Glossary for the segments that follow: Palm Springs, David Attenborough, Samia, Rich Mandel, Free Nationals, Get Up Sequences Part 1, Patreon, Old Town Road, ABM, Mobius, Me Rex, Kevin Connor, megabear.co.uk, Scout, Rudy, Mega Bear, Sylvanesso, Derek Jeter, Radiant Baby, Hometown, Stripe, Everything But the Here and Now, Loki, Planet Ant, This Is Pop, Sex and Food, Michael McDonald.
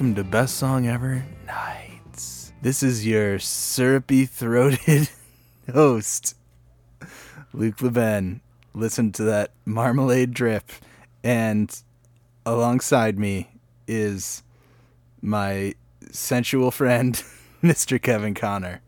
welcome to Best Song Ever Nights. This is your syrupy-throated host, Luke LeBen. Listen to that marmalade drip. And alongside me is my sensual friend, Mr. Kevin Connor.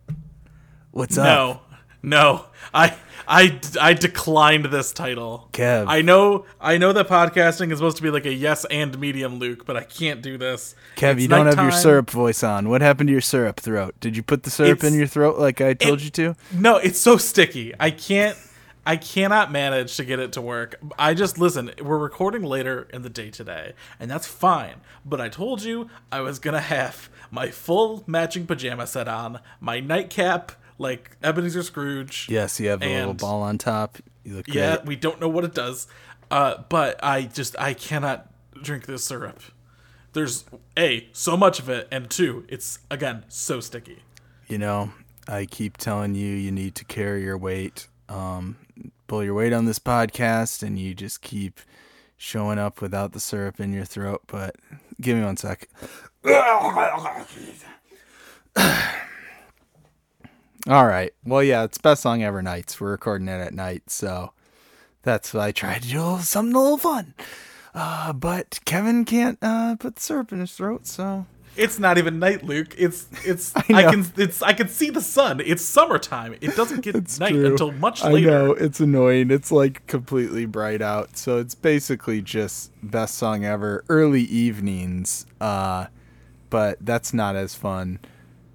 What's up? No, I declined this title. Kev. I know that podcasting is supposed to be like a yes and medium, Luke, but I can't do this. Kev, it's you don't nighttime. Have your syrup voice on. What happened to your syrup throat? Did you put the syrup in your throat like I told you to? No, it's so sticky. I cannot manage to get it to work. We're recording later in the day today, and that's fine. But I told you I was going to have my full matching pajama set on, my nightcap, like Ebenezer Scrooge. Yes, you have a little ball on top. You look great. We don't know what it does. But I cannot drink this syrup. There's, A, so much of it, and two, it's, again, so sticky. You know, I keep telling you, you need to carry your weight. Pull your weight on this podcast, and you just keep showing up without the syrup in your throat. But give me one sec. All right. Well, yeah, it's Best Song Ever Nights. We're recording it at night, so that's why I tried to do something a little fun. But Kevin can't put the syrup in his throat, so it's not even night, Luke. It's I can see the sun. It's summertime. It doesn't get night until much later. I know, it's annoying. It's like completely bright out. So it's basically just Best Song Ever early evenings. But that's not as fun.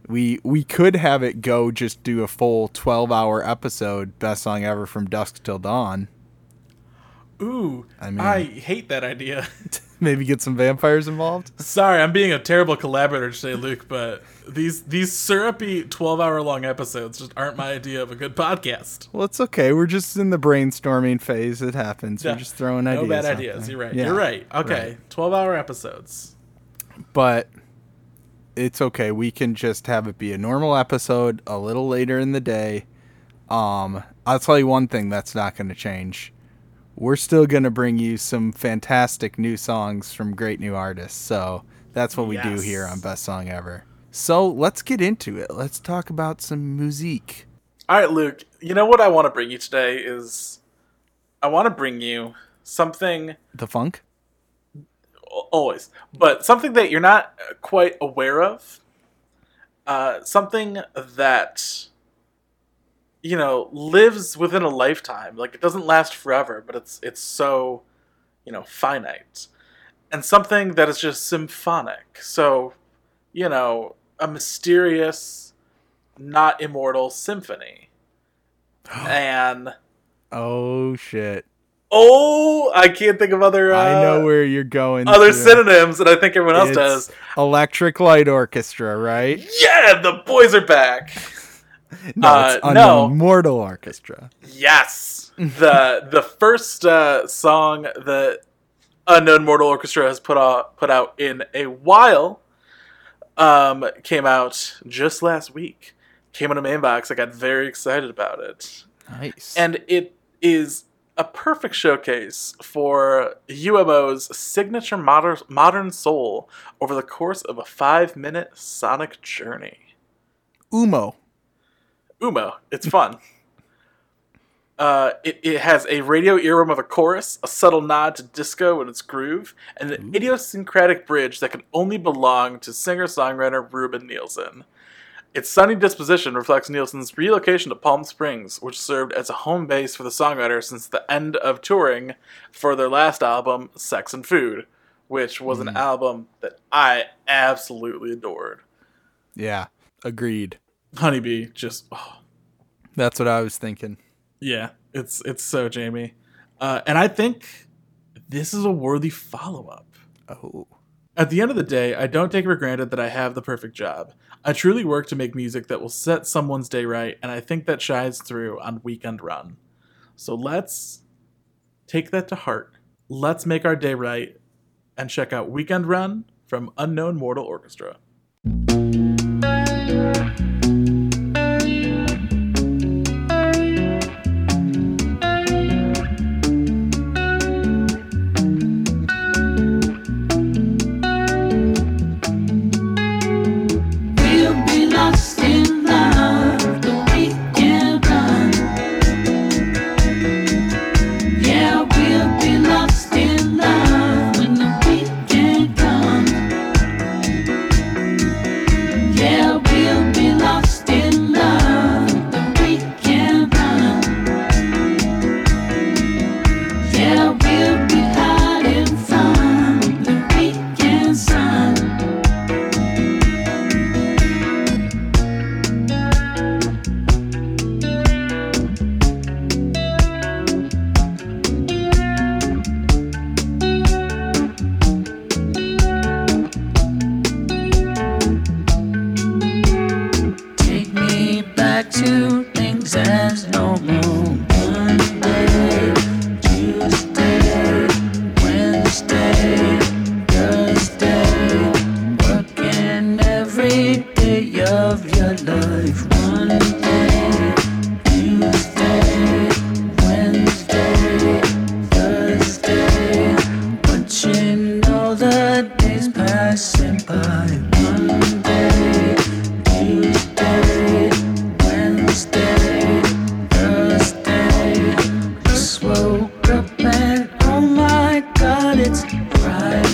We could have it go just do a full 12-hour episode, Best Song Ever from dusk till dawn. Ooh, I hate that idea. Maybe get some vampires involved. Sorry, I'm being a terrible collaborator today, Luke, but these syrupy 12-hour long episodes just aren't my idea of a good podcast. Well, it's okay. We're just in the brainstorming phase. It happens. Yeah. We're just throwing ideas. No bad ideas. There. You're right. Yeah. You're right. Okay. 12-hour episodes. But it's okay. We can just have it be a normal episode a little later in the day. I'll tell you one thing that's not going to change. We're still going to bring you some fantastic new songs from great new artists. So that's what we do here on Best Song Ever. So let's get into it. Let's talk about some musique. All right, Luke, you know what I want to bring you today is I want to bring you something. The funk? Always. But something that you're not quite aware of. Something that, you know, lives within a lifetime. Like, it doesn't last forever, but it's so, you know, finite. And something that is just symphonic. So, you know, a mysterious, not immortal symphony. And oh, shit. Oh, I can't think of other I know where you're going. Other synonyms, and I think everyone else does. Electric Light Orchestra, right? Yeah, the boys are back. No, it's Unknown Mortal Orchestra. Yes. The first song that Unknown Mortal Orchestra has put out in a while came out just last week. Came into my inbox. I got very excited about it. Nice. And it is a perfect showcase for UMO's signature modern soul over the course of a 5-minute sonic journey. Umo. It's fun. It has a radio earworm of a chorus, a subtle nod to disco in its groove, and an idiosyncratic bridge that can only belong to singer-songwriter Ruban Nielson. Its sunny disposition reflects Nielsen's relocation to Palm Springs, which served as a home base for the songwriter since the end of touring for their last album, Sex and Food, which was an album that I absolutely adored. Yeah, agreed. Honeybee, just that's what I was thinking. Yeah, it's so jammy, and I think this is a worthy follow-up. Oh, at the end of the day, I don't take it for granted that I have the perfect job. I truly work to make music that will set someone's day right, and I think that shines through on Weekend Run. So let's take that to heart. Let's make our day right, and check out Weekend Run from Unknown Mortal Orchestra. every day of your life. Monday, Tuesday, Wednesday, Thursday, watching all the days passing by. Monday, Tuesday, Wednesday, Thursday, just woke up and oh my God, it's Friday.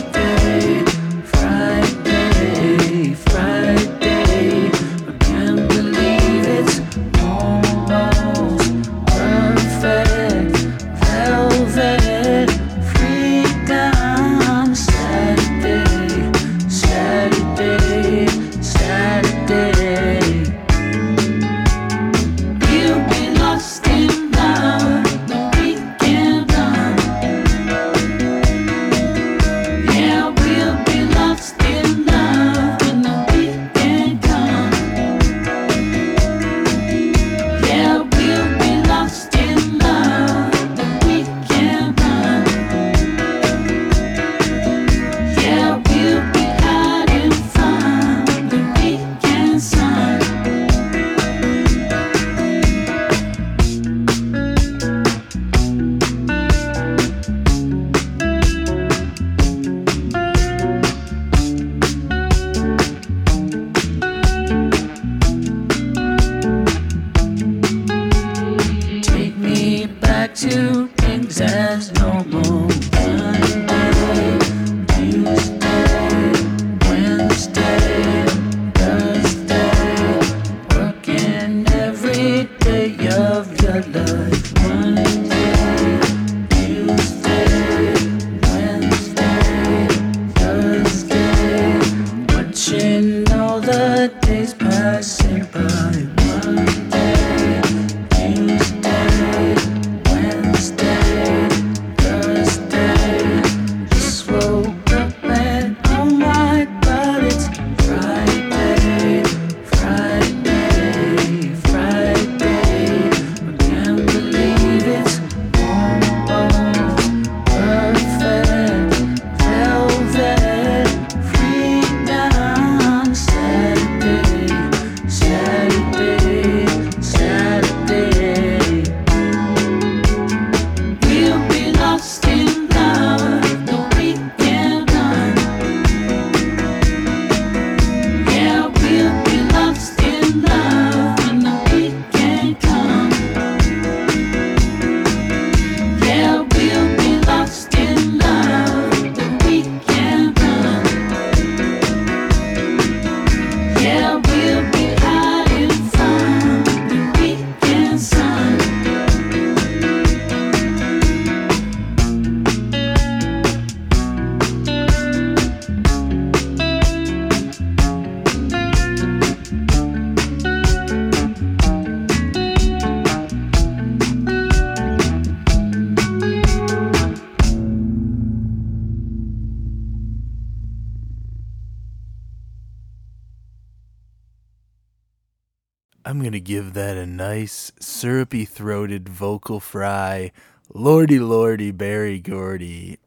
Give that a nice syrupy-throated vocal fry. Lordy, lordy, berry gordy.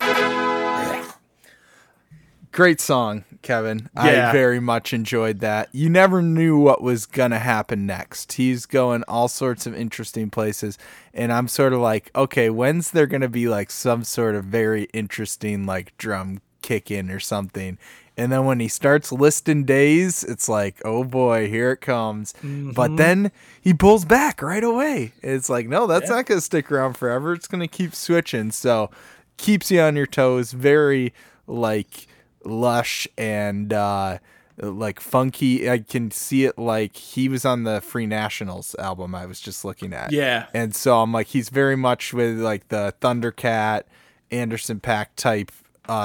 Great song, Kevin. Yeah. I very much enjoyed that. You never knew what was going to happen next. He's going all sorts of interesting places, and I'm sort of like, okay, when's there going to be like some sort of very interesting like drum kick in or something? And then when he starts listing days, it's like, oh boy, here it comes. Mm-hmm. But then he pulls back right away. It's like, no, that's not going to stick around forever. It's going to keep switching. So keeps you on your toes. Very like lush and like funky. I can see it like he was on the Free Nationals album I was just looking at. Yeah. And so I'm like, he's very much with like the Thundercat, Anderson .Paak type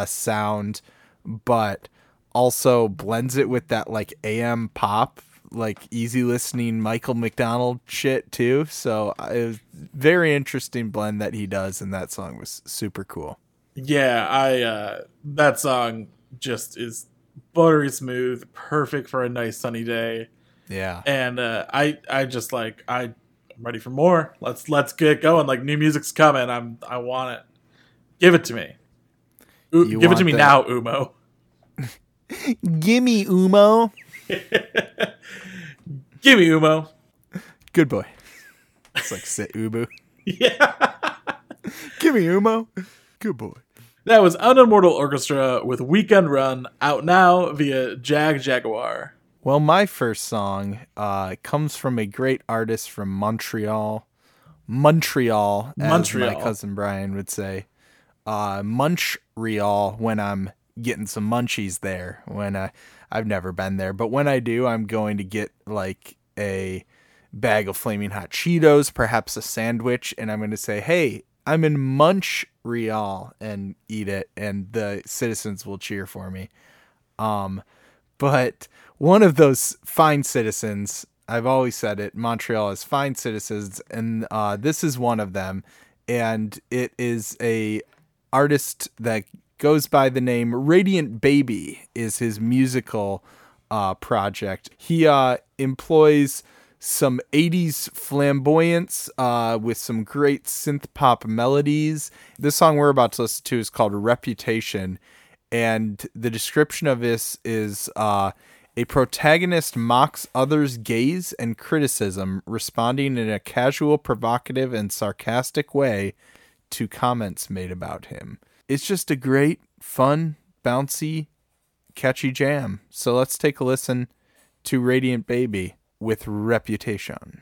sound, but also blends it with that like AM pop, like easy listening Michael McDonald shit too. So it was very interesting blend that he does, and that song was super cool. Yeah, I that song just is buttery smooth, perfect for a nice sunny day. Yeah, and I just like I'm ready for more. Let's get going. Like new music's coming. I want it. Give it to me. Give it to me now, Umo. Gimme Umo. Gimme Umo. Good boy. It's like sit Ubu. Yeah. Gimme Umo. Good boy. That was Unknown Mortal Orchestra with Weekend Run, out now via Jagjaguwar. Well, my first song comes from a great artist from Montreal. Montreal, as my cousin Brian would say. Munch-real when I'm getting some munchies there. When I've never been there, but when I do, I'm going to get like a bag of Flaming Hot Cheetos, perhaps a sandwich, and I'm going to say, hey, I'm in Munch-real, and eat it, and the citizens will cheer for me. But one of those fine citizens, I've always said it, Montreal is fine citizens, and this is one of them, and it is a artist that goes by the name Radiant Baby is his musical project. He employs some 80s flamboyance with some great synth pop melodies. This song we're about to listen to is called Reputation, and the description of this is a protagonist mocks others' gaze and criticism, responding in a casual, provocative, and sarcastic way to comments made about him. It's just a great, fun, bouncy, catchy jam. So let's take a listen to Radiant Baby with Reputation.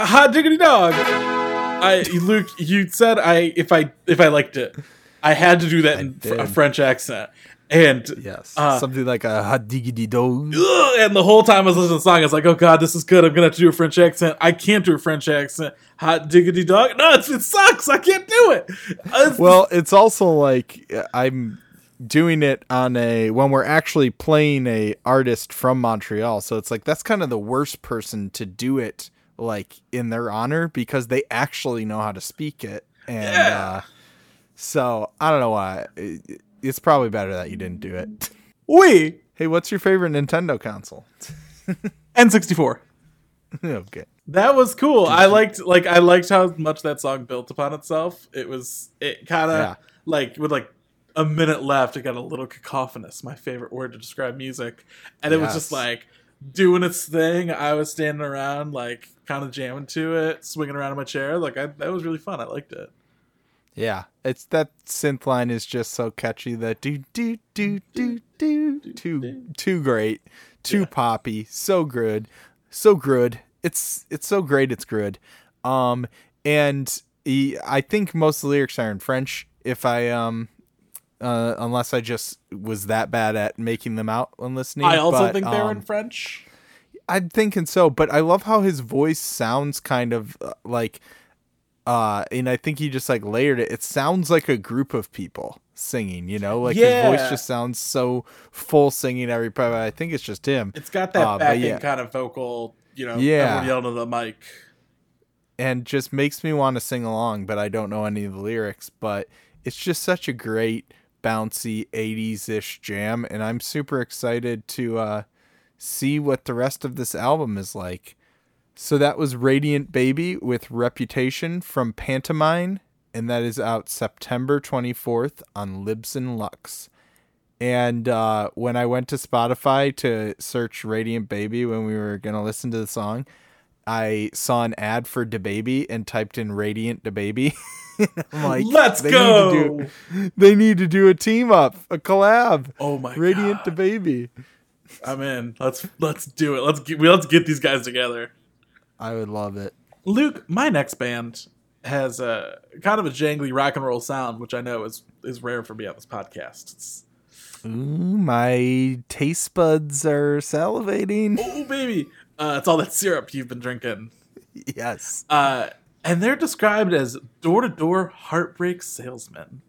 Hot diggity dog. Luke, you said if I liked it, I had to do that in a French accent. And yes, something like a hot diggity dog. And the whole time I was listening to the song, I was like, oh God, this is good. I'm going to have to do a French accent. I can't do a French accent. Hot diggity dog. No, it sucks. I can't do it. Well, it's also like I'm doing it on when we're actually playing a artist from Montreal. So it's like, that's kind of the worst person to do it like in their honor because they actually know how to speak it. And so I don't know why. It's probably better that you didn't do it. Oui. Hey, what's your favorite Nintendo console? N64. Okay. That was cool. I liked how much that song built upon itself. It kind of with like a minute left, it got a little cacophonous, my favorite word to describe music. And it was just like doing its thing. I was standing around like kind of jamming to it, swinging around in my chair. Like that was really fun. I liked it. Yeah, it's that synth line is just so catchy. That do do do do do too great, too poppy, so good. It's so great, it's good. And I think most of the lyrics are in French. If I unless I just was that bad at making them out when listening. I also think they're in French. I'm thinking so, but I love how his voice sounds kind of like. And I think he just like layered it. It sounds like a group of people singing, you know, like his voice just sounds so full singing every part. I think it's just him. It's got that backing kind of vocal, you know, everyone yelled at the mic. And just makes me want to sing along, but I don't know any of the lyrics. But it's just such a great bouncy 80s-ish jam. And I'm super excited to see what the rest of this album is like. So that was Radiant Baby with Reputation from Pantomime, and that is out September 24th on Libs and Lux. And when I went to Spotify to search Radiant Baby when we were going to listen to the song, I saw an ad for DaBaby and typed in Radiant DaBaby. I'm like, let's go! They need to do a team up, a collab. Oh my God. Radiant DaBaby. I'm in. Let's do it. Let's get these guys together. I would love it. Luke, my next band has a kind of a jangly rock and roll sound, which I know is rare for me on this podcast. My taste buds are salivating. Oh, baby. It's all that syrup you've been drinking. Yes. And they're described as door-to-door heartbreak salesmen.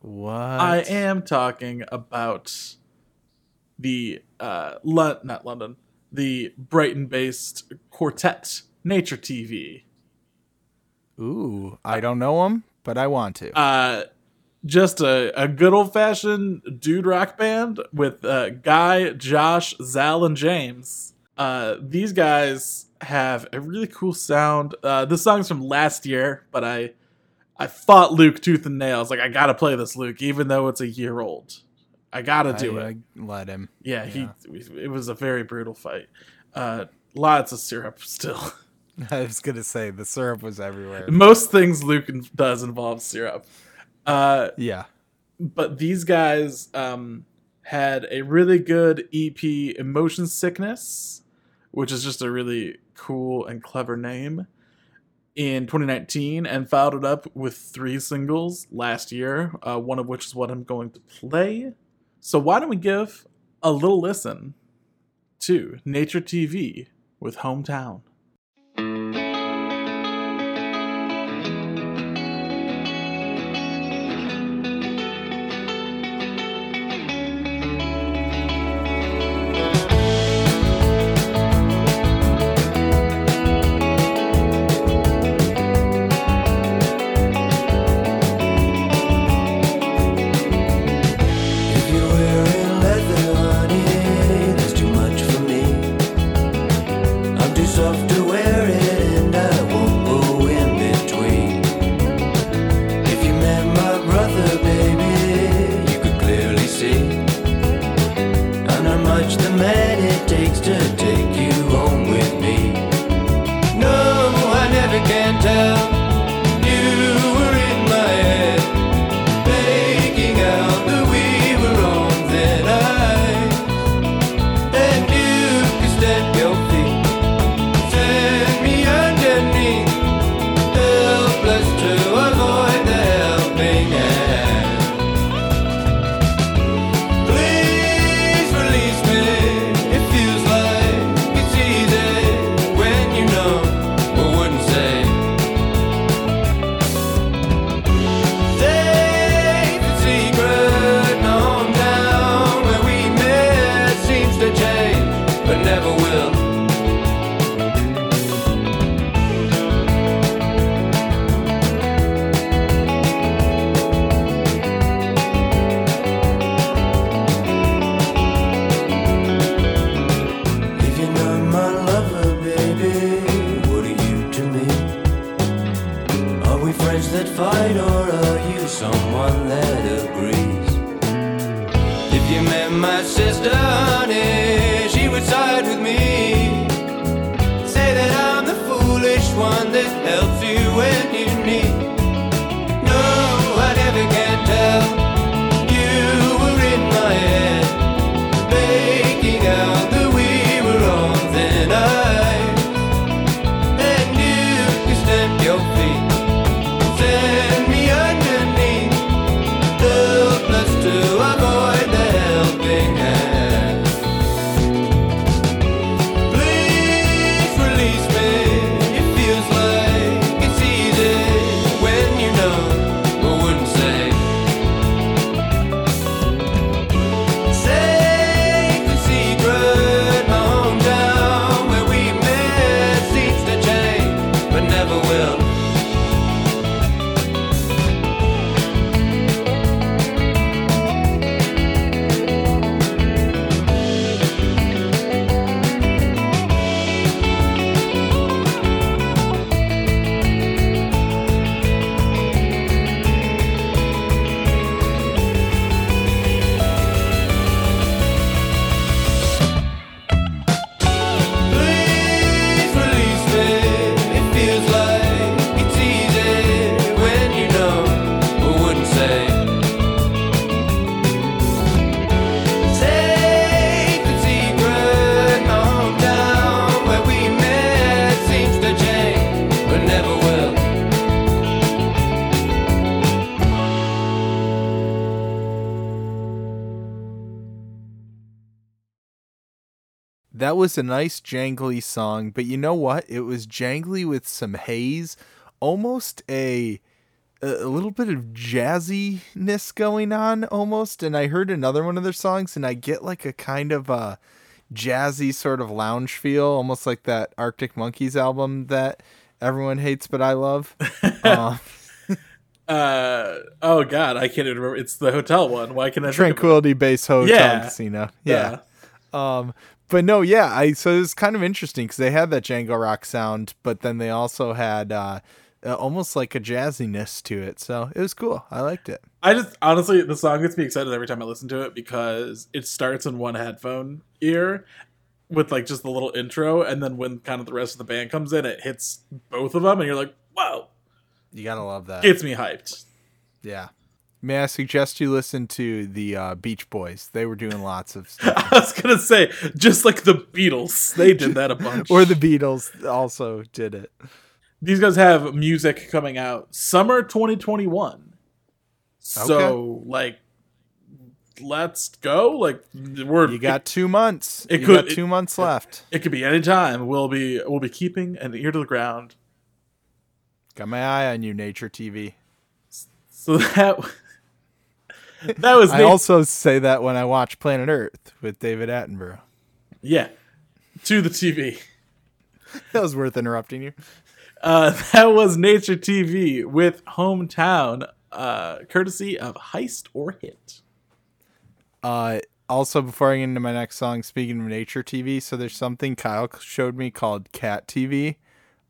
What? I am talking about the the Brighton-based quartet, Nature TV. Ooh, I don't know them, but I want to. Just a good old-fashioned dude rock band with Guy, Josh, Zal, and James. These guys have a really cool sound. This song's from last year, but I fought Luke tooth and nail. I was like, I gotta play this, Luke, even though it's a year old. I gotta do it. I let him. Yeah. It was a very brutal fight. Lots of syrup still. I was gonna say the syrup was everywhere. Most things Luke does involve syrup. But these guys had a really good EP, Emotion Sickness, which is just a really cool and clever name, in 2019, and followed it up with 3 singles last year. One of which is what I'm going to play. So why don't we give a little listen to Nature TV with Hometown. Soft. someone that agrees. If you met my sister, honey, she would side with me. Say that I'm the foolish one that helps you when you need. No, I never can tell. You were in my head, making out that we were on thin ice. Then you can stamp your feet, send me underneath. Help us to avoid the helping hand. Please release me. It feels like it's easy when you know I wouldn't say. Sacred secret, my hometown where we met seems to change, but never will. Please release me. It feels like it's easy when you know I wouldn't say. Take the secret hometown where we met seems to change, but never will. That was a nice jangly song, but you know what? It was jangly with some haze, almost a little bit of jazziness going on almost. And I heard another one of their songs and I get like a kind of a jazzy sort of lounge feel, almost like that Arctic Monkeys album that everyone hates but I love. Oh God, I can't even remember. It's the hotel one. Why can I Tranquility Base Hotel and Casino. Yeah. But no, yeah, so it was kind of interesting because they had that Django Rock sound, but then they also had almost like a jazziness to it. So it was cool. I liked it. I just, honestly, the song gets me excited every time I listen to it because it starts in one headphone ear with like just the little intro. And then when kind of the rest of the band comes in, it hits both of them and you're like, whoa. You got to love that. Gets me hyped. Yeah. May I suggest you listen to the Beach Boys? They were doing lots of stuff. I was going to say, just like the Beatles. They did that a bunch. Or the Beatles also did it. These guys have music coming out summer 2021. So, like, let's go. Like, you got 2 months. You got 2 months left. It could be any time. We'll be keeping an ear to the ground. Got my eye on you, Nature TV. So that was. I also say that when I watch Planet Earth with David Attenborough. Yeah, to the TV. That was worth interrupting you. That was Nature TV with Hometown, courtesy of Heist or Hit. Also, before I get into my next song, speaking of Nature TV, so there's something Kyle showed me called Cat TV,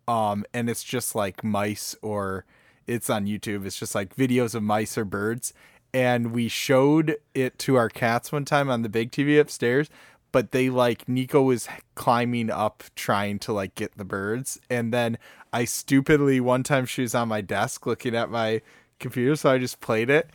and it's just like mice or it's on YouTube. It's just like videos of mice or birds. And we showed it to our cats one time on the big TV upstairs, but they like Nico was climbing up trying to like get the birds. And then I stupidly, one time she was on my desk looking at my computer. So I just played it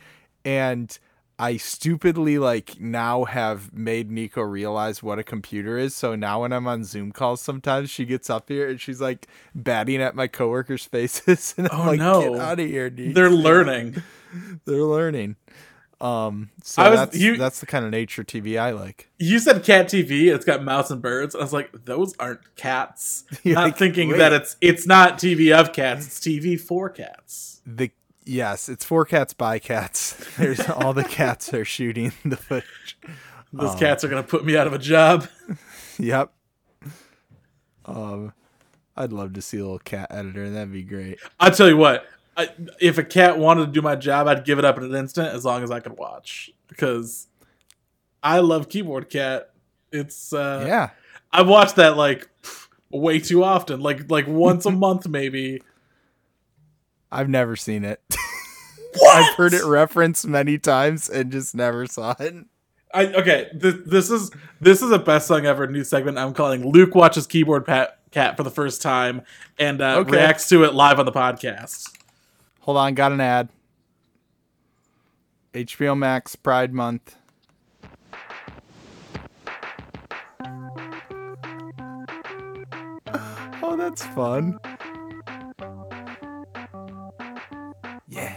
and I stupidly like now have made Nico realize what a computer is. So now when I'm on Zoom calls, sometimes she gets up here and she's like batting at my coworkers' faces. And I'm get out of here, dude. They're learning. They're learning. That's the kind of Nature TV I like. You said Cat TV. It's got mouse and birds. I was like, those aren't cats. That it's not TV of cats. It's TV for cats. Yes, it's for cats by cats. There's all the cats are shooting the footage. Those cats are gonna put me out of a job. Yep. I'd love to see a little cat editor. That'd be great. I'll tell you what. If a cat wanted to do my job, I'd give it up in an instant as long as I could watch, because I love Keyboard Cat. It's yeah. I've watched that like way too often, like once a month maybe. I've never seen it. What? I've heard it referenced many times and just never saw it. This is a best song ever new segment I'm calling Luke Watches Keyboard Cat for the first time and reacts to it live on the podcast. Hold on, got an ad. HBO Max Pride Month. Oh, that's fun. Yeah.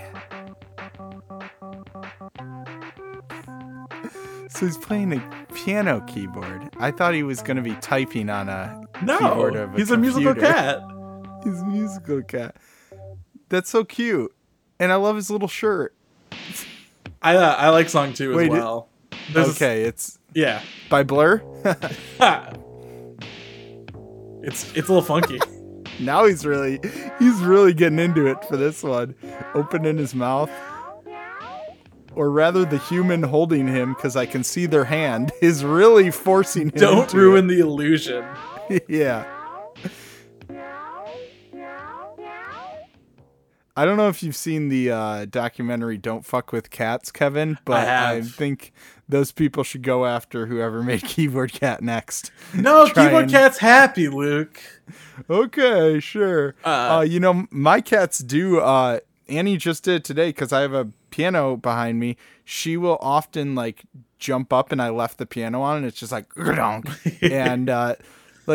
So he's playing a piano keyboard. I thought he was going to be typing on a keyboard of a he's computer. A musical cat. He's a musical cat. That's so cute. And I love his little shirt. I like song two as well. It's by Blur. It's a little funky. Now he's really getting into it for this one. Opening his mouth. Or rather, the human holding him, because I can see their hand, is really forcing him to... Don't ruin the illusion. Yeah. I don't know if you've seen the documentary Don't Fuck With Cats, Kevin, but I think those people should go after whoever made Keyboard Cat next. No, Keyboard Cat's happy, Luke. Okay, sure. My cats do... Annie just did it today because I have a piano behind me. She will often jump up and I left the piano on and it's just like and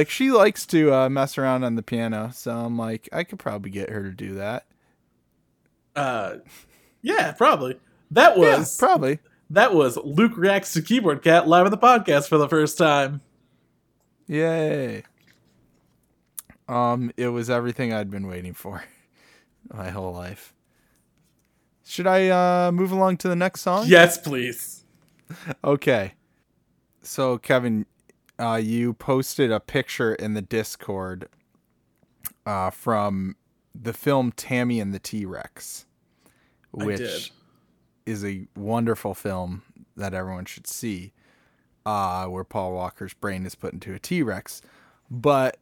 she likes to mess around on the piano, so I'm like, I could probably get her to do that. That was Luke Reacts to Keyboard Cat live on the podcast for the first time. Yay. It was everything I'd been waiting for my whole life. Should I move along to the next song? Yes, please. Okay. So, Kevin, you posted a picture in the Discord from the film Tammy and the T-Rex, which is a wonderful film that everyone should see, where Paul Walker's brain is put into a T-Rex. But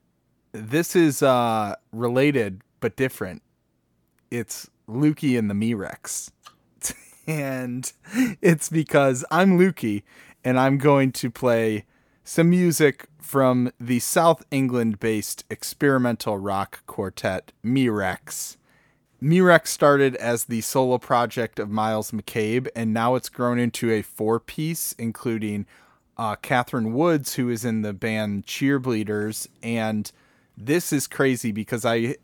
this is related but different. It's Lukey and the Me Rex. And it's because I'm Lukey and I'm going to play some music from the South England based experimental rock quartet Me Rex. Me Rex started as the solo project of Miles McCabe, and now it's grown into a 4-piece, including Catherine Woods, who is in the band Cheerleaders. And this is crazy because I've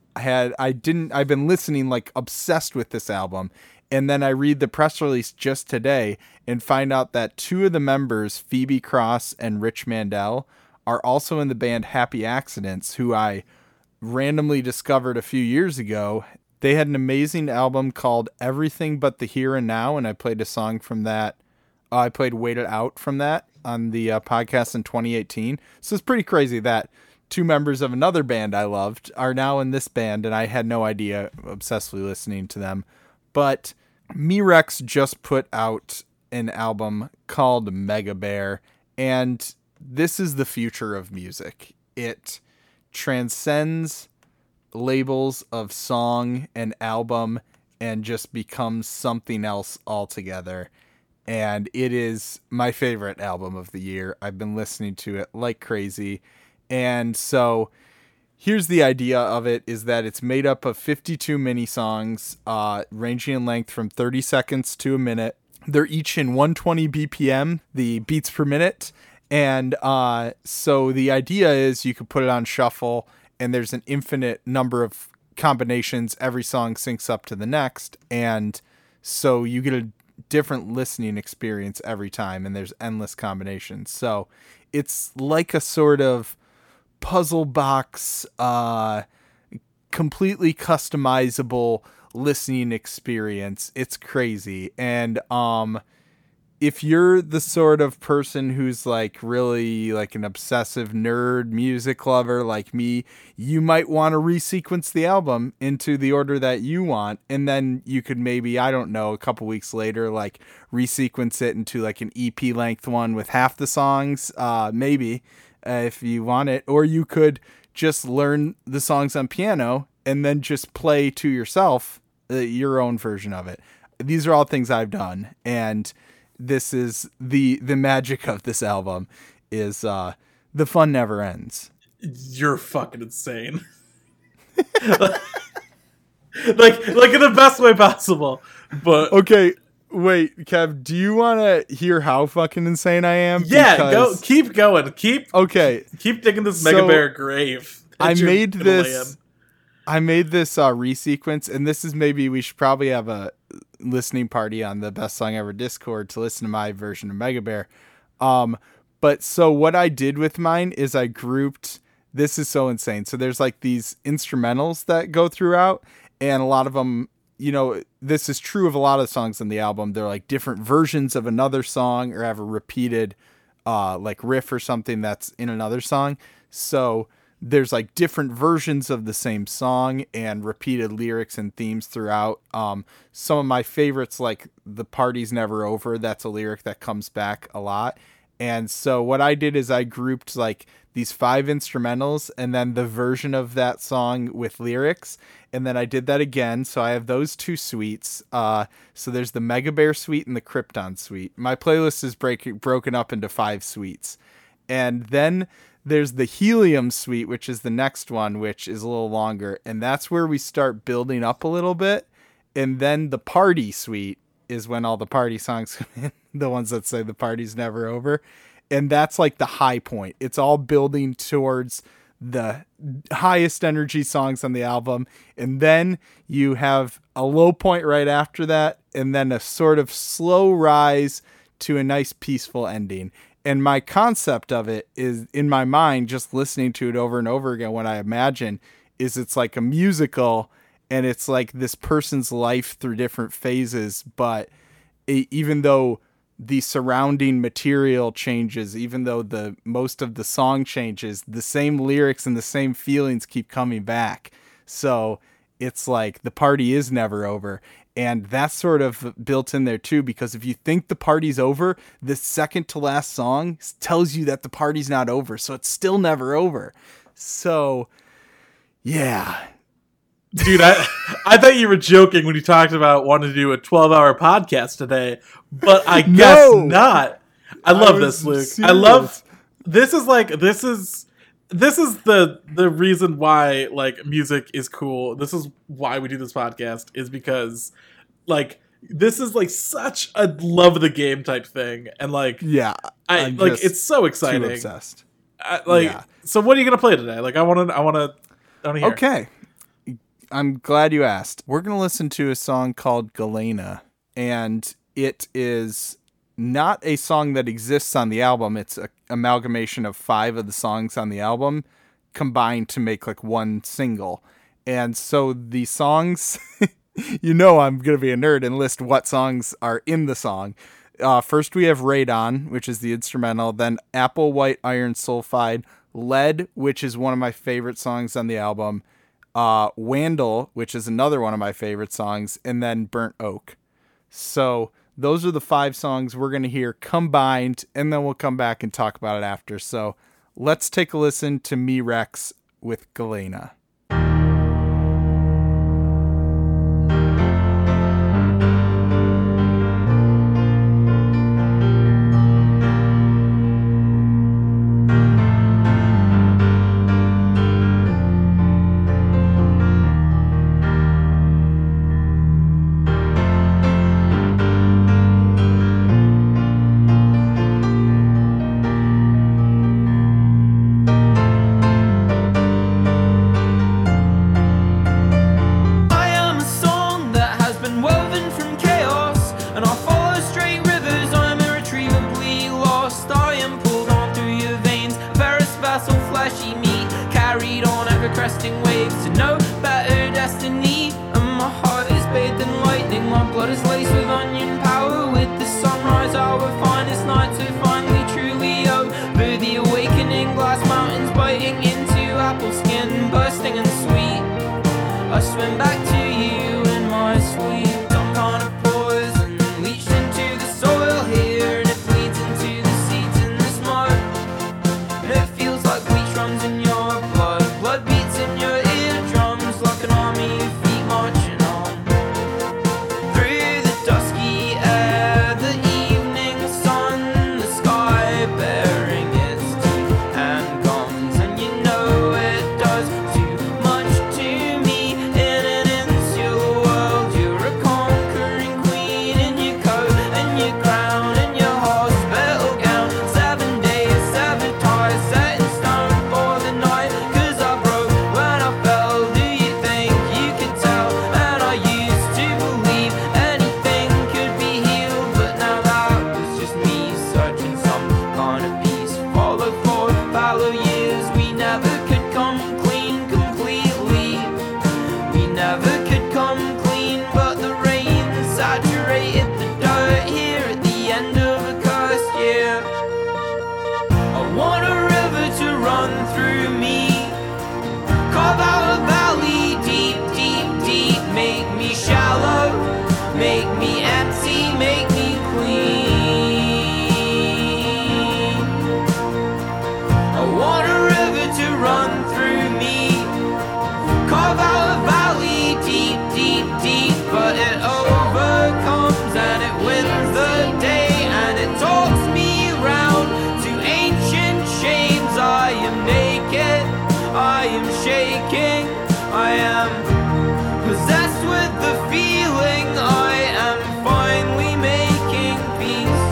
been listening obsessed with this album, and then I read the press release just today and find out that two of the members, Phoebe Cross and Rich Mandel, are also in the band Happy Accidents, who I randomly discovered a few years ago. They had an amazing album called Everything But the Here and Now, and I played a song from that. I played Wait It Out from that on the podcast in 2018. So it's pretty crazy that two members of another band I loved are now in this band, and I had no idea, obsessively listening to them. But Me Rex just put out an album called Mega Bear, and this is the future of music. It transcends labels of song and album and just becomes something else altogether. And it is my favorite album of the year. I've been listening to it like crazy. And so here's the idea of it, is that it's made up of 52 mini songs, ranging in length from 30 seconds to a minute. They're each in 120 BPM, the beats per minute. And so the idea is you could put it on shuffle and there's an infinite number of combinations. Every song syncs up to the next. And so you get a different listening experience every time, and there's endless combinations. So it's like a sort of puzzle box, completely customizable listening experience. It's crazy. And if you're the sort of person who's really an obsessive nerd music lover like me, you might want to resequence the album into the order that you want. And then you could maybe, I don't know, a couple weeks later, resequence it into an EP length one with half the songs, maybe. If you want it, or you could just learn the songs on piano and then just play to yourself your own version of it. These are all things I've done, and this is the magic of this album is the fun never ends. You're fucking insane. like in the best way possible. But okay, wait, Kev, do you want to hear how fucking insane I am? Yeah, because... keep going. Keep digging this Mega Bear grave. I made this resequence, and this is maybe we should probably have a listening party on the Best Song Ever Discord to listen to my version of Mega Bear. But so what I did with mine is I grouped, this is so insane. So there's like these instrumentals that go throughout, and a lot of them, you know, this is true of a lot of songs on the album. They're like different versions of another song or have a repeated like riff or something that's in another song. So there's like different versions of the same song and repeated lyrics and themes throughout. Some of my favorites, like The Party's Never Over, that's a lyric that comes back a lot. And so what I did is I grouped like these 5 instrumentals and then the version of that song with lyrics. And then I did that again. So I have those 2 suites. So there's the Mega Bear suite and the Krypton suite. My playlist is broken up into 5 suites. And then there's the Helium suite, which is the next one, which is a little longer. And that's where we start building up a little bit. And then the Party suite is when all the party songs come in. The ones that say the party's never over. And that's like the high point. It's all building towards the highest energy songs on the album. And then you have a low point right after that. And then a sort of slow rise to a nice peaceful ending. And my concept of it is in my mind, just listening to it over and over again. What I imagine is it's like a musical and it's like this person's life through different phases. But even though the surrounding material changes, even though the most of the song changes, the same lyrics and the same feelings keep coming back. So it's like the party is never over. And that's sort of built in there too, because if you think the party's over, the second to last song tells you that the party's not over. So it's still never over. So yeah. Dude, I thought you were joking when you talked about wanting to do a 12-hour podcast today, but I guess not. I love this, Luke. Serious. This is the reason why like music is cool. This is why we do this podcast, is because like this is like such a love of the game type thing, and like yeah, I'm like it's so exciting. Too obsessed. So what are you gonna play today? Like I wanna hear. Okay. I'm glad you asked. We're going to listen to a song called Galena, and it is not a song that exists on the album. It's an amalgamation of 5 of the songs on the album combined to make like one single. And so the songs, you know, I'm going to be a nerd and list what songs are in the song. First we have Radon, which is the instrumental, then Apple White Iron Sulfide, Lead, which is one of my favorite songs on the album, Wandel, which is another one of my favorite songs, and then Burnt Oak. So those are the 5 songs we're going to hear combined, and then we'll come back and talk about it after. So let's take a listen to Me Rex with Galena. Feels like wheat runs in your blood, blood beats in your eardrum. make me queen. I want a river to run through me, carve out a valley deep, deep, deep, but it overcomes and it wins the day, and it talks me round to ancient shames. I am naked, I am shaking, I am possessed with the feeling I am finally making peace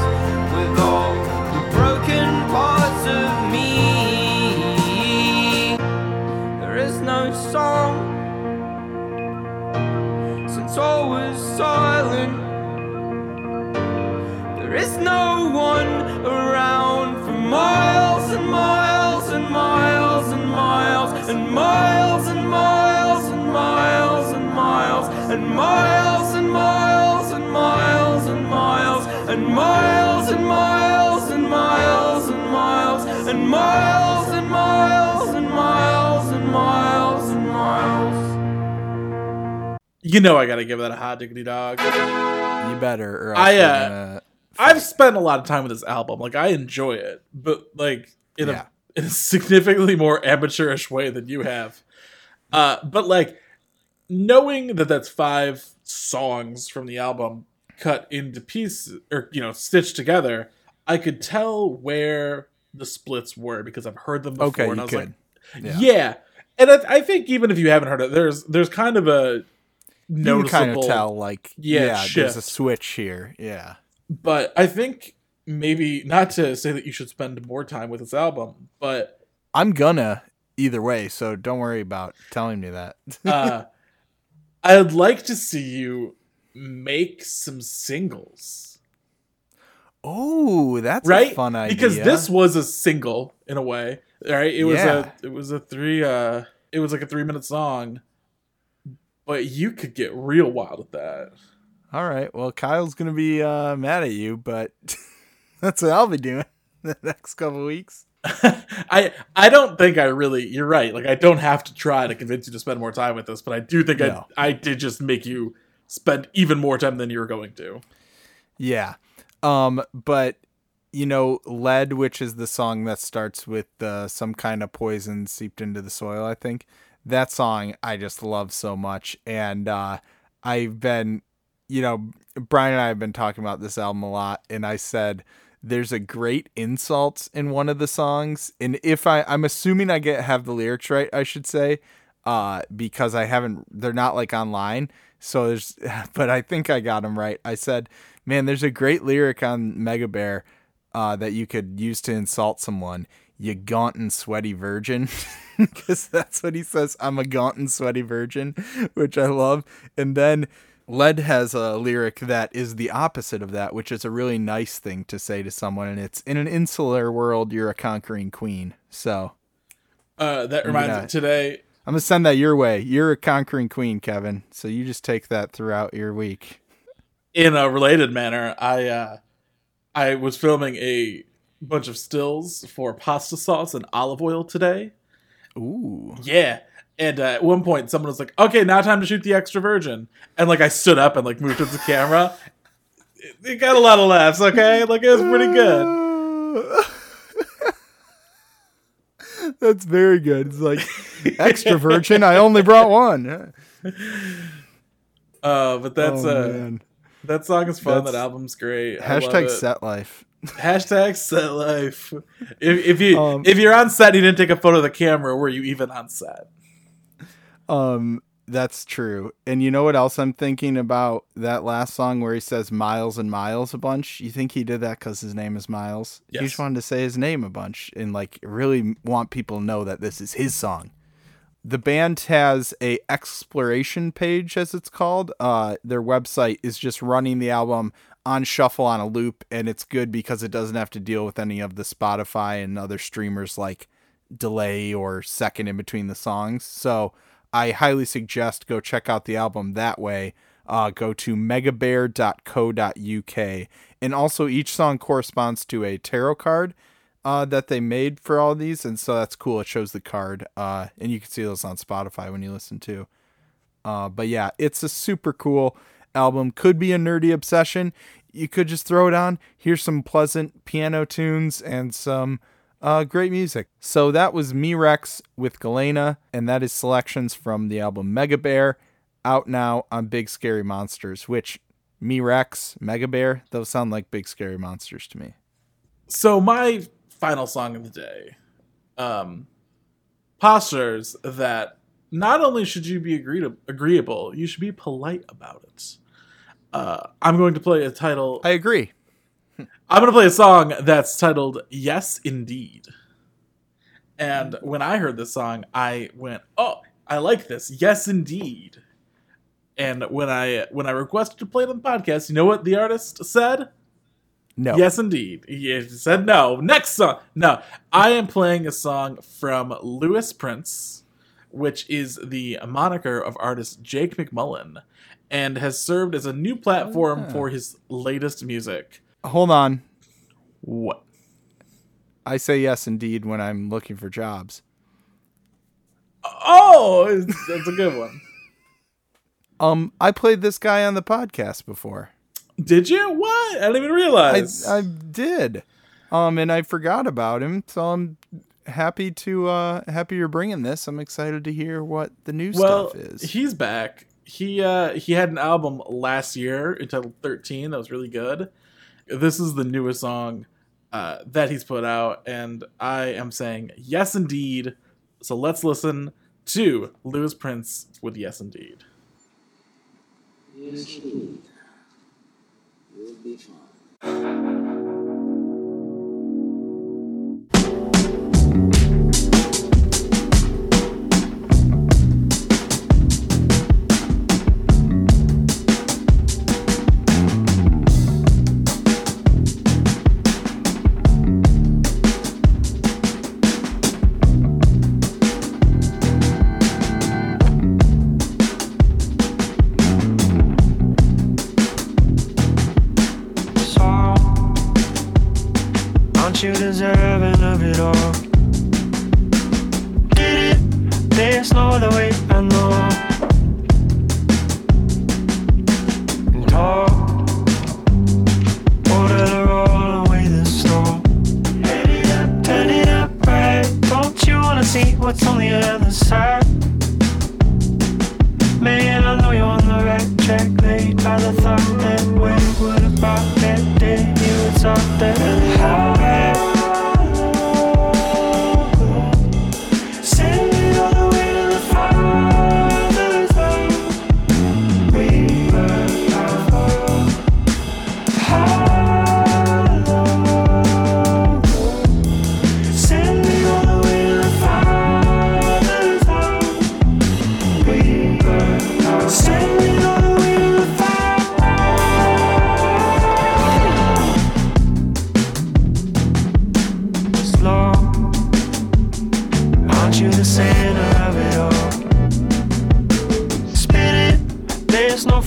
with all the broken parts of me. There is no song since all was silent. There is no one around for miles and miles and miles and miles and miles and miles and miles and miles and miles and miles and miles and miles and miles and miles and miles and miles and miles and miles and miles and miles. You know I gotta give that a hot diggity dog. You better. Or I've spent a lot of time with this album. Like, I enjoy it, but like in a significantly more amateurish way than you have. But like, knowing that that's 5 songs from the album cut into pieces, or, you know, stitched together, I could tell where the splits were because I've heard them before. Okay, and I was like, yeah. And I think even if you haven't heard it, there's kind of a noticeable... You can kind of tell, like, shift. There's a switch here. Yeah. But I think maybe, not to say that you should spend more time with this album, but... I'm gonna, either way, so don't worry about telling me that. I'd like to see you make some singles. Oh, that's a fun idea. Because this was a single in a way, right? It was a 3-minute song, but you could get real wild with that. All right. Well, Kyle's gonna be mad at you, but that's what I'll be doing the next couple weeks. I don't think I really, you're right. Like, I don't have to try to convince you to spend more time with this, but I do think I did just make you spend even more time than you were going to. Yeah. But you know, Lead, which is the song that starts with some kind of poison seeped into the soil, I think that song I just love so much. And I've been, you know, Brian and I have been talking about this album a lot, and I said, there's a great insults in one of the songs. And if I'm assuming I have the lyrics right, I should say, because I haven't, they're not like online. So but I think I got them right. I said, man, there's a great lyric on Mega Bear that you could use to insult someone. You gaunt and sweaty virgin. Because that's what he says. I'm a gaunt and sweaty virgin, which I love. And then Lead has a lyric that is the opposite of that, which is a really nice thing to say to someone. And it's, in an insular world, you're a conquering queen. So that reminds me today. I'm going to send that your way. You're a conquering queen, Kevin. So you just take that throughout your week. In a related manner, I was filming a bunch of stills for pasta sauce and olive oil today. Ooh. Yeah. And at one point, someone was like, okay, now time to shoot the extra virgin. And, like, I stood up and, like, moved to the camera. It got a lot of laughs, okay? Like, it was pretty good. That's very good. It's like, extra virgin, I only brought one. But that's, that song is fun. That album's great. Hashtag set life. Hashtag set life. If you're on set, you didn't take a photo of the camera, were you even on set? That's true. And you know what else I'm thinking about? That last song where he says miles and miles a bunch. You think he did that because his name is Miles? Yes. He just wanted to say his name a bunch and like really want people to know that this is his song. The band has a exploration page, as it's called. Their website is just running the album on shuffle on a loop, and it's good because it doesn't have to deal with any of the Spotify and other streamers like delay or second in between the songs. So I highly suggest go check out the album that way. Go to megabear.co.uk. And also each song corresponds to a tarot card that they made for all these. And so that's cool. It shows the card. And you can see those on Spotify when you listen to. But yeah, it's a super cool album. Could be a nerdy obsession. you could just throw it on, hear some pleasant piano tunes and some great music. So that was Me Rex with Galena, and that is selections from the album Mega Bear, out now on Big Scary Monsters, which Me Rex, Mega Bear, those sound like Big Scary Monsters to me. So my final song of the day postures that not only should you be agreeable, you should be polite about it. I'm going to play a title. I agree. I'm going to play a song that's titled Yes, Indeed. And when I heard this song, I went, oh, I like this. Yes, indeed. And when I requested to play it on the podcast, you know what the artist said? No. Yes, indeed. He said no. Next song. No. I am playing a song from Louis Prince, which is the moniker of artist Jake McMullen, and has served as a new platform for his latest music. Hold on. What? I say yes, indeed, when I'm looking for jobs. Oh, that's a good one. I played this guy on the podcast before. Did you? What? I didn't even realize. I did. And I forgot about him. So I'm happy you're bringing this. I'm excited to hear what the new stuff is. He's back. He had an album last year entitled 13. That was really good. This is the newest song that he's put out. And I am saying yes, indeed. So let's listen to Louis Prince with Yes, Indeed. Yes, indeed. It'll be fun. You deserving of it all. Did it? There's no other way I know. And talk. Order to roll away the storm. Turn it up right. Don't you wanna see what's on the other side? Man, I know you're on the right track. Late by the thought that way. What about that day? You were taught that high.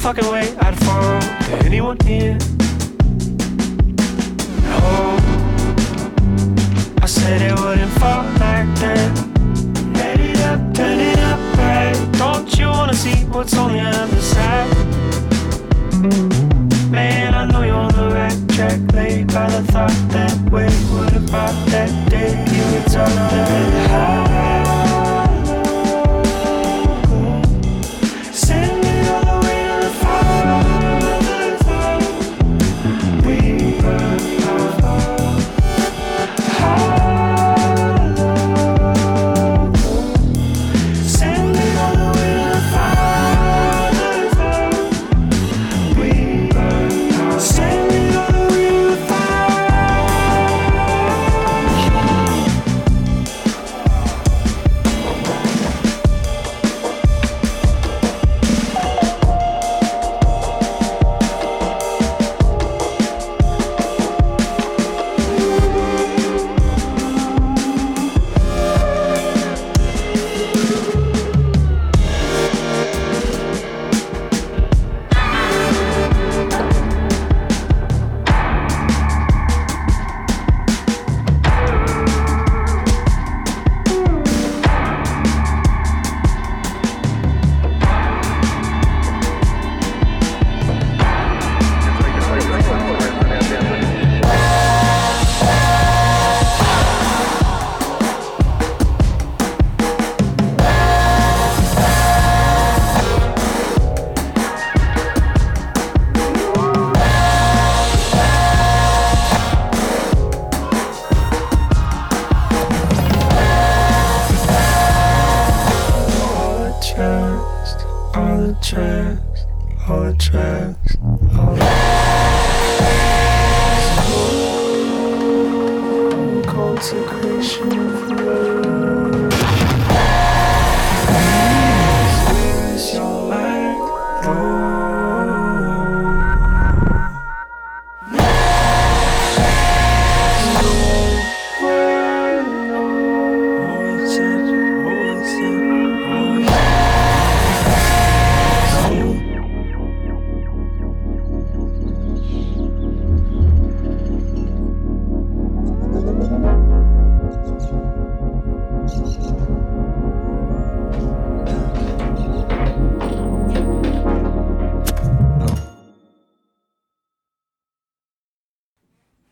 Fucking way I'd fall to anyone here. No, I said it wouldn't fall like that. Let it up, turn it up right. Don't you wanna see what's on the other side? Man, I know you're on the right track. Laid by the thought that way. What about that day you were taught that high?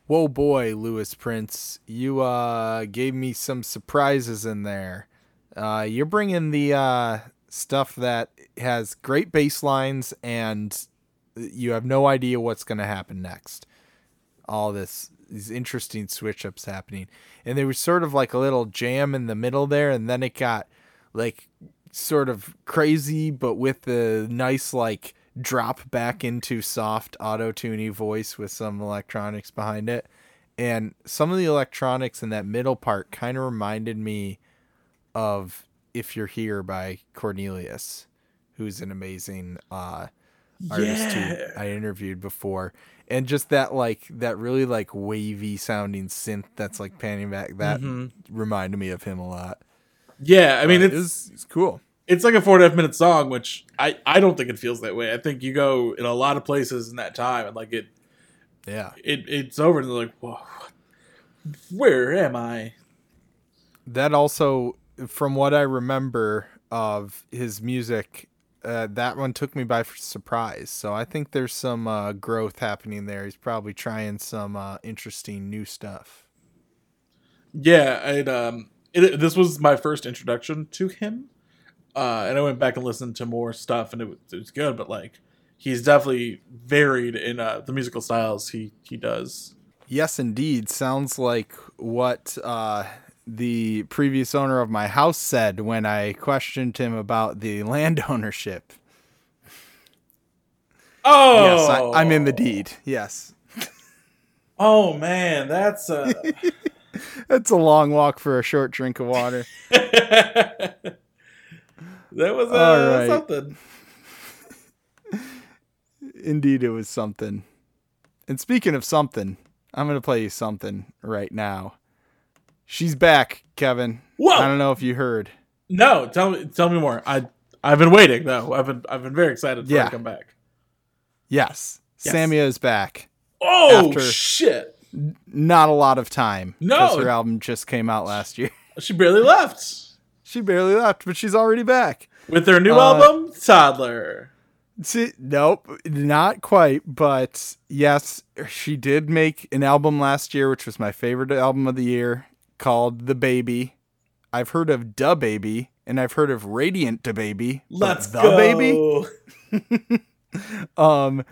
Whoa, boy, Louis Prince, you gave me some surprises in there. You're bringing the stuff that has great bass lines and you have no idea what's going to happen next. All this, these interesting switch-ups happening. And there was sort of like a little jam in the middle there, and then it got like sort of crazy, but with the nice like drop back into soft auto-tuney voice with some electronics behind it. And some of the electronics in that middle part kind of reminded me of If You're Here by Cornelius, who's an amazing artist who I interviewed before. And just that like that really like wavy sounding synth that's like panning back, that reminded me of him a lot. Yeah, I mean it's cool. It's like a 4.5 minute song, which I don't think it feels that way. I think you go in a lot of places in that time and like it, yeah, it's over and they're like, whoa, where am I? That also, from what I remember of his music, that one took me by surprise. So I think there's some growth happening there. He's probably trying some interesting new stuff. Yeah, this was my first introduction to him. And I went back and listened to more stuff, and it was good. But like, he's definitely varied in the musical styles he does. Yes, indeed. Sounds like what the previous owner of my house said when I questioned him about the land ownership. Oh, yes, I'm in the deed. Yes. Oh man, that's that's a long walk for a short drink of water. That was right. Something. Indeed, it was something. And speaking of something, I'm going to play you something right now. She's back, Kevin. Whoa! I don't know if you heard. No, tell me more. I've been waiting, though. I've been very excited for her to come back. Yes. Samia is back. Oh, after shit. Not a lot of time. No. Because her album just came out last year. She barely left. She barely left, but she's already back. With her new album, Toddler. Nope, not quite. But yes, she did make an album last year, which was my favorite album of the year, called The Baby. I've heard of DaBaby, and I've heard of Radiant Baby. Let's go. The Baby.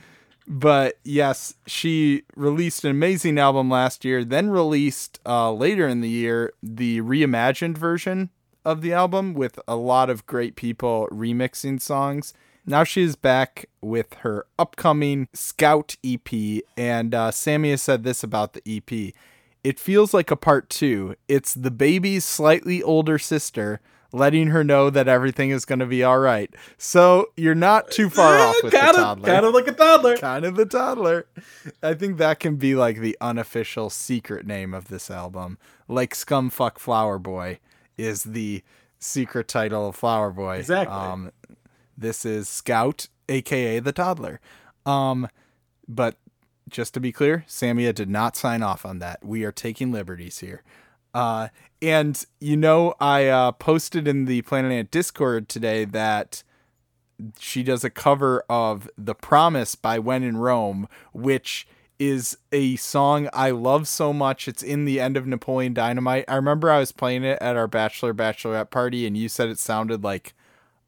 But yes, she released an amazing album last year, then released later in the year the reimagined version of the album with a lot of great people remixing songs. Now she's back with her upcoming Scout EP, and Samia said this about the EP. It feels like a part two. It's the baby's slightly older sister letting her know that everything is going to be all right. So you're not too far off with the toddler. Kind of like a toddler. Kind of the toddler. I think that can be like the unofficial secret name of this album. Like Scumfuck Flower Boy is the secret title of Flower Boy. Exactly. This is Scout, aka the toddler. But just to be clear, Samia did not sign off on that. We are taking liberties here. And you know, I posted in the Planet Ant Discord today that she does a cover of The Promise by When in Rome, which is a song I love so much. It's in the end of Napoleon Dynamite. I remember I was playing it at our bachelorette party, and you said it sounded like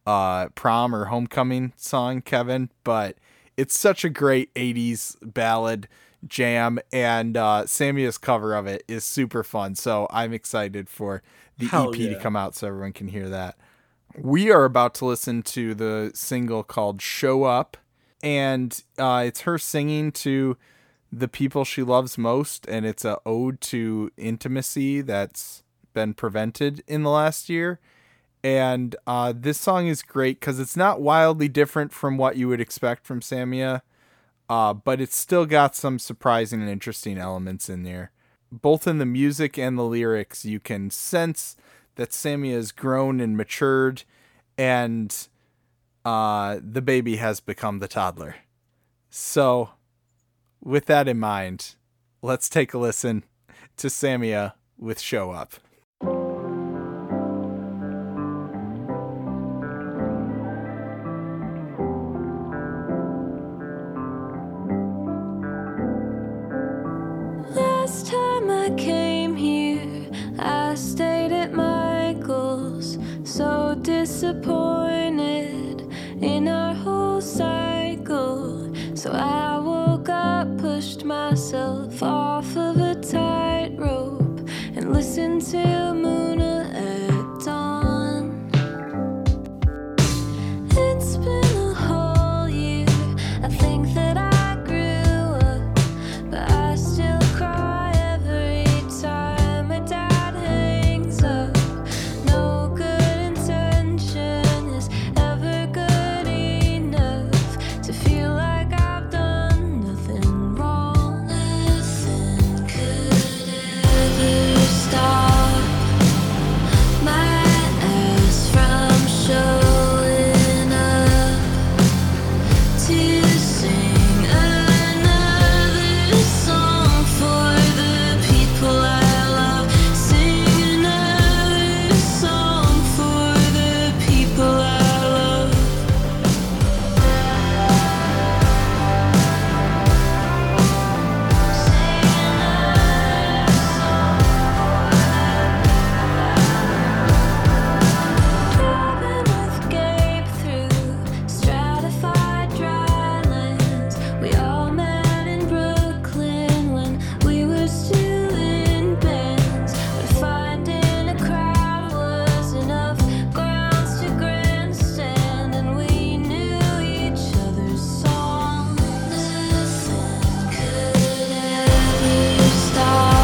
prom or homecoming song, Kevin, but it's such a great 80s ballad jam, and Samia's cover of it is super fun, so I'm excited for the EP to come out so everyone can hear that. We are about to listen to the single called Show Up, and it's her singing to the people she loves most, and it's an ode to intimacy that's been prevented in the last year. And this song is great because it's not wildly different from what you would expect from Samia, but it's still got some surprising and interesting elements in there. Both in the music and the lyrics, you can sense that Samia has grown and matured, and the baby has become the toddler. So with that in mind, let's take a listen to Samia with Show Up. last time I came here, I stayed at Michael's, so disappointed in our whole cycle. So I woke up, pushed myself off of a tightrope, and listened till Muna at dawn. It's been a whole year, I think that I grew up, but I still cry every time my dad hangs up. No good intention is ever good enough to feel like I've done nothing wrong. Nothing could ever stop my ass from showing up to sing another song for the people I love. Sing another song for the people I love. Driving with Gabe through stratified drylands. We all met in Brooklyn when we were still in bands. But finding a crowd was enough grounds to grandstand, and we knew each other's songs. Nothing could ever stop my ass from showing up to sing another song for the people I love. Sing another song for the people I love. Storm cans in the basement, I'll be awake when the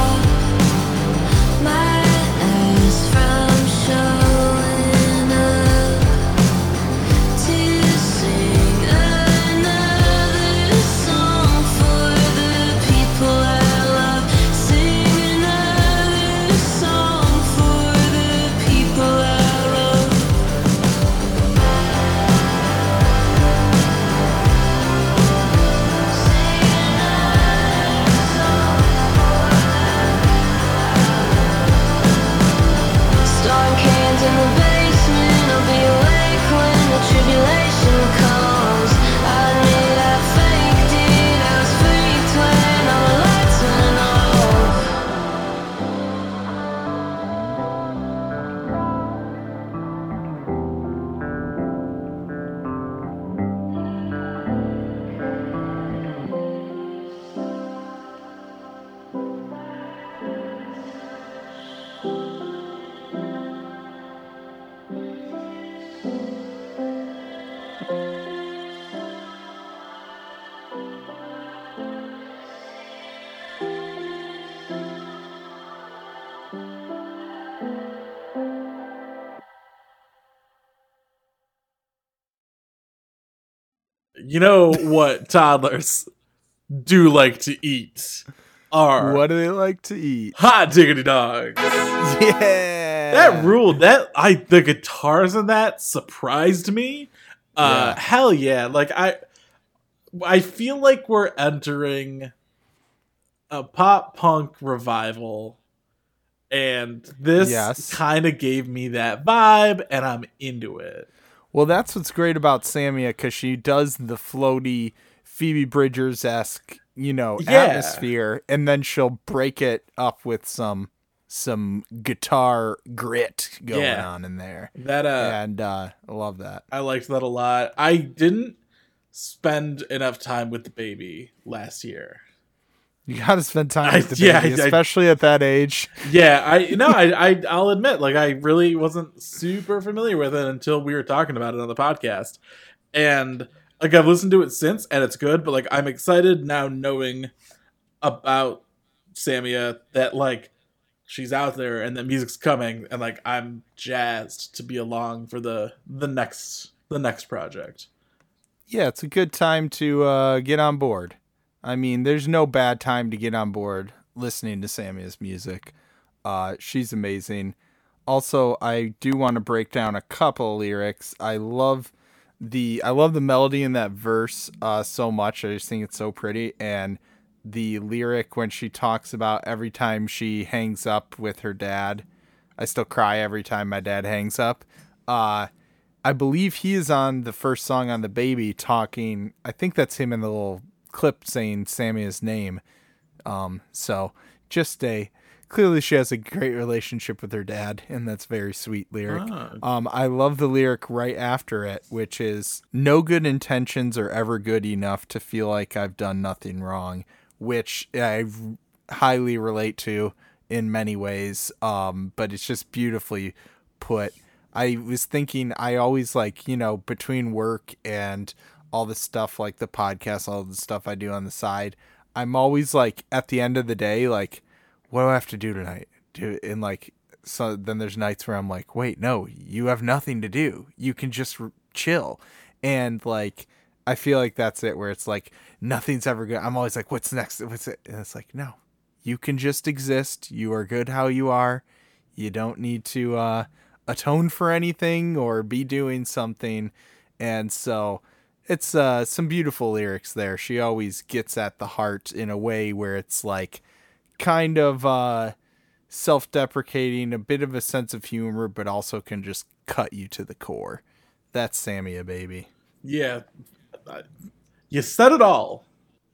tribulation comes. I need I faked it, I was freaked when all the lights went off. You know what toddlers do like to eat are What do they like to eat? hot diggity dogs. Yeah, that ruled. That the guitars in that surprised me. Yeah. Hell yeah! Like I feel like we're entering a pop punk revival, and this kind of gave me that vibe, and I'm into it. Well, that's what's great about Samia, because she does the floaty Phoebe Bridgers-esque, atmosphere, and then she'll break it up with some guitar grit going on in there. That I love that. I liked that a lot. I didn't spend enough time with the baby last year. You gotta spend time with the baby, especially at that age. Yeah, I'll admit, like, I really wasn't super familiar with it until we were talking about it on the podcast, and like I've listened to it since, and it's good. But like, I'm excited now knowing about Samia, that like she's out there and that music's coming, and like I'm jazzed to be along for the next project. Yeah, it's a good time to get on board. I mean, there's no bad time to get on board listening to Samia's music. She's amazing. Also, I do want to break down a couple lyrics. I love the melody in that verse so much. I just think it's so pretty. And the lyric when she talks about every time she hangs up with her dad, I still cry every time my dad hangs up. I believe he is on the first song on The Baby talking. I think that's him in the little clip saying Samia's name, so just a clearly she has a great relationship with her dad, and that's very sweet lyric. Ah. I love the lyric right after it, which is, no good intentions are ever good enough to feel like I've done nothing wrong, which I highly relate to in many ways, but it's just beautifully put. I was thinking, I always like, you know, between work and all the stuff like the podcast, all the stuff I do on the side, I'm always like at the end of the day, like, what do I have to do tonight? And like, so then there's nights where I'm like, wait, no, you have nothing to do. You can just chill. And like, I feel like that's it where it's like, nothing's ever good. I'm always like, what's next? What's it? And it's like, no, you can just exist. You are good how you are. You don't need to atone for anything or be doing something. And so it's some beautiful lyrics there. She always gets at the heart in a way where it's like, kind of self-deprecating, a bit of a sense of humor, but also can just cut you to the core. That's Samia, baby. Yeah, you said it all.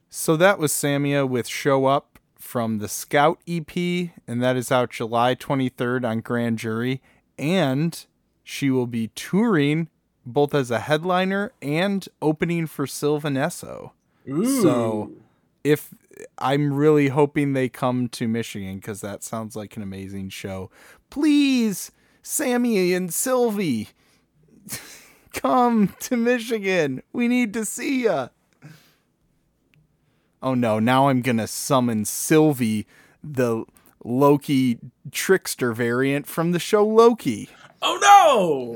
So that was Samia with Show Up from the Scout EP, and that is out July 23rd on Grand Jury, and she will be touring both as a headliner and opening for Sylvanesso. Ooh. So if I'm really hoping they come to Michigan, because that sounds like an amazing show. Please, Sammy and Sylvie, come to Michigan. We need to see ya. Oh no, now I'm going to summon Sylvie, the Loki trickster variant from the show Loki. Oh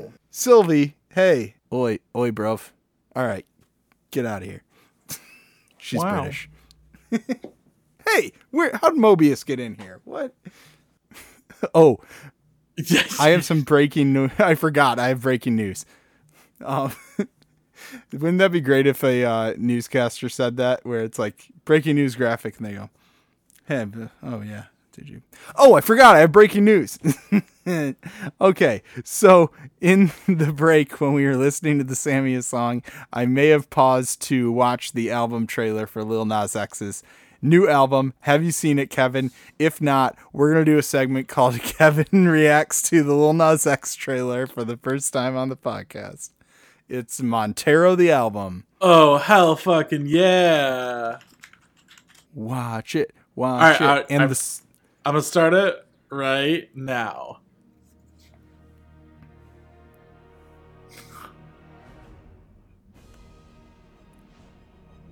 no! Sylvie, hey. Oi, bro. All right, get out of here. She's wow. British. Hey, how'd Mobius get in here? What? Oh, yes. I have some breaking news. I forgot. I have breaking news. Wouldn't that be great if a newscaster said that, where it's like breaking news graphic, and they go, "Hey, oh yeah, did you? Oh, I forgot. I have breaking news." Okay, so in the break when we were listening to the Samia song, I may have paused to watch the album trailer for Lil Nas X's new album. Have you seen it, Kevin? If not, we're going to do a segment called Kevin Reacts to the Lil Nas X trailer for the first time on the podcast. It's Montero the album. Oh, hell fucking yeah. Watch it. Watch it. And I'm going to start it right now.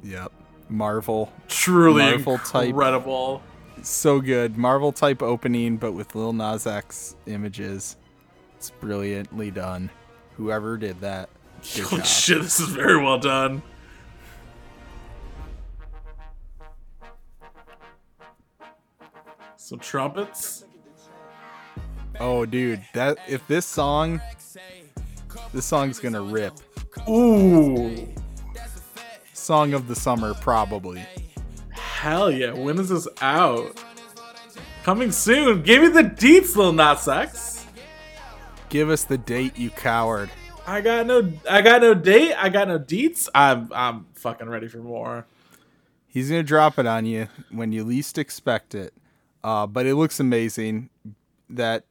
Yep. Marvel incredible type. So good. Marvel type opening, but with Lil Nas X images. It's brilliantly done. Whoever did that. Holy shit, this is very well done. Some trumpets. Oh dude, that if this song's gonna rip. Ooh. Song of the summer, probably. Hell yeah. When is this out? Coming soon. Give me the deets, Lil Nas X. Give us the date, you coward. I got no date. I got no deets. I'm fucking ready for more. He's gonna drop it on you when you least expect it. But it looks amazing. That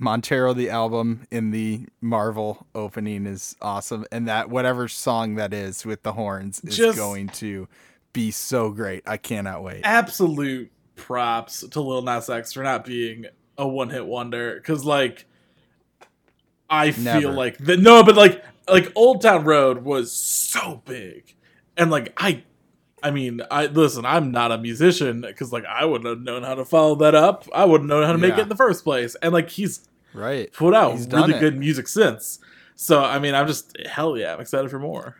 Montero the album in the Marvel opening is awesome, and that whatever song that is with the horns is just going to be so great. I cannot wait. Absolute props to Lil Nas X for not being a one-hit wonder, because like I never feel like the, no, but like Old Town Road was so big, and like I mean, listen, I'm not a musician, because like I wouldn't have known how to follow that up. I wouldn't know how to make it in the first place. And like he's right put out really good music since. So I mean, I'm just hell yeah, I'm excited for more.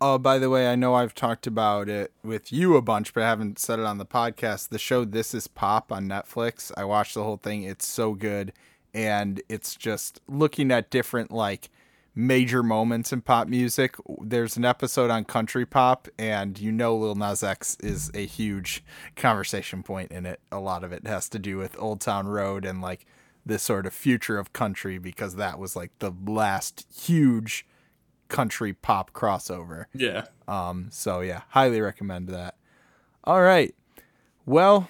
Oh, by the way, I know I've talked about it with you a bunch, but I haven't said it on the podcast. The show This Is Pop on Netflix. I watched the whole thing. It's so good, and it's just looking at different like major moments in pop music. There's an episode on country pop, and you know Lil Nas X is a huge conversation point in it. A lot of it has to do with Old Town Road and like this sort of future of country, because that was like the last huge country pop crossover. Yeah. So yeah, highly recommend that. All right. Well,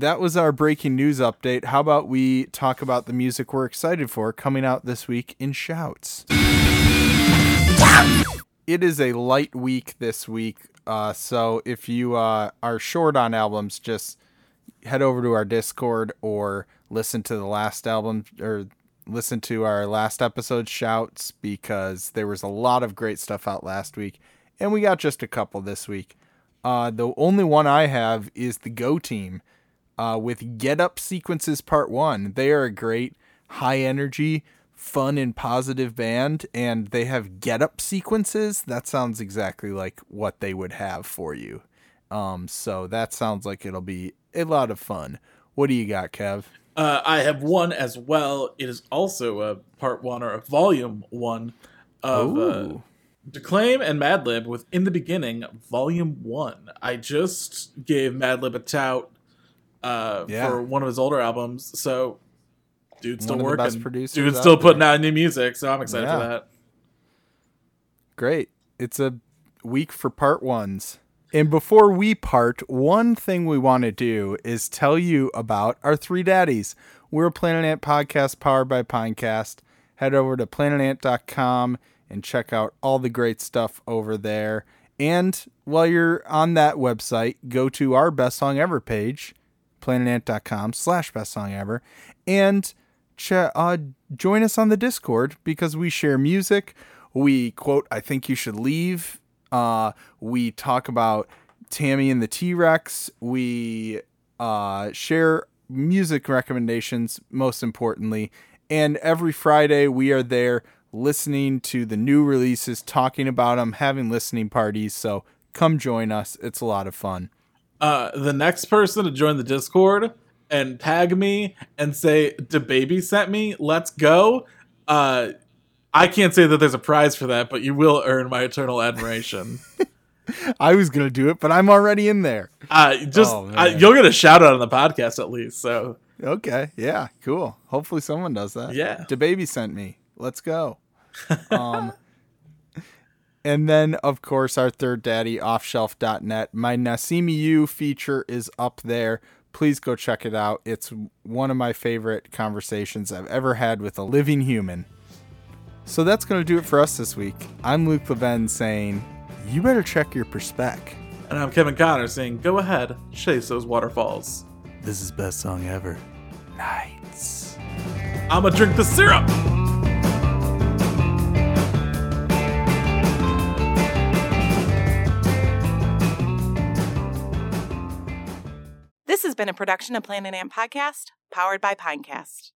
that was our breaking news update. How about we talk about the music we're excited for coming out this week in Shouts? It is a light week this week, so if you are short on albums, just head over to our Discord or listen to the last album or listen to our last episode, Shouts, because there was a lot of great stuff out last week, and we got just a couple this week. The only one I have is the Go Team with Get Up Sequences Part 1. They are a great, high-energy, fun and positive band, and they have get up sequences. That sounds exactly like what they would have for you. So that sounds like it'll be a lot of fun. What do you got, Kev? I have one as well. It is also a part one or a volume one of Declaim and Madlib with In the Beginning, volume one. I just gave Madlib a tout for one of his older albums, so dude's still working. Dude's still putting out new music, so I'm excited for that. Great. It's a week for part ones. And before we part, one thing we want to do is tell you about our three daddies. We're a Planet Ant podcast powered by Pinecast. Head over to planetant.com and check out all the great stuff over there. And while you're on that website, go to our Best Song Ever page, planetant.com/bestsongever, and join us on the Discord, because we share music. We quote I Think You Should Leave. We talk about Tammy and the T-Rex. We share music recommendations, most importantly. And every Friday we are there listening to the new releases, talking about them, having listening parties. So come join us. It's a lot of fun. The next person to join the Discord and tag me and say DaBaby sent me, let's go. I can't say that there's a prize for that, but you will earn my eternal admiration. I was going to do it, but I'm already in there. You'll get a shout out on the podcast at least. So okay. Yeah, cool. Hopefully someone does that. Yeah. DaBaby sent me. Let's go. And then, of course, our third daddy, offshelf.net. My Nasimi U feature is up there. Please go check it out. It's one of my favorite conversations I've ever had with a living human. So that's going to do it for us this week. I'm Luke Leven saying, you better check your perspec. And I'm Kevin Connor saying, go ahead, chase those waterfalls. This is Best Song Ever. Nights. I'm going to drink the syrup. This has been a production of Planet Ant Podcast, powered by Pinecast.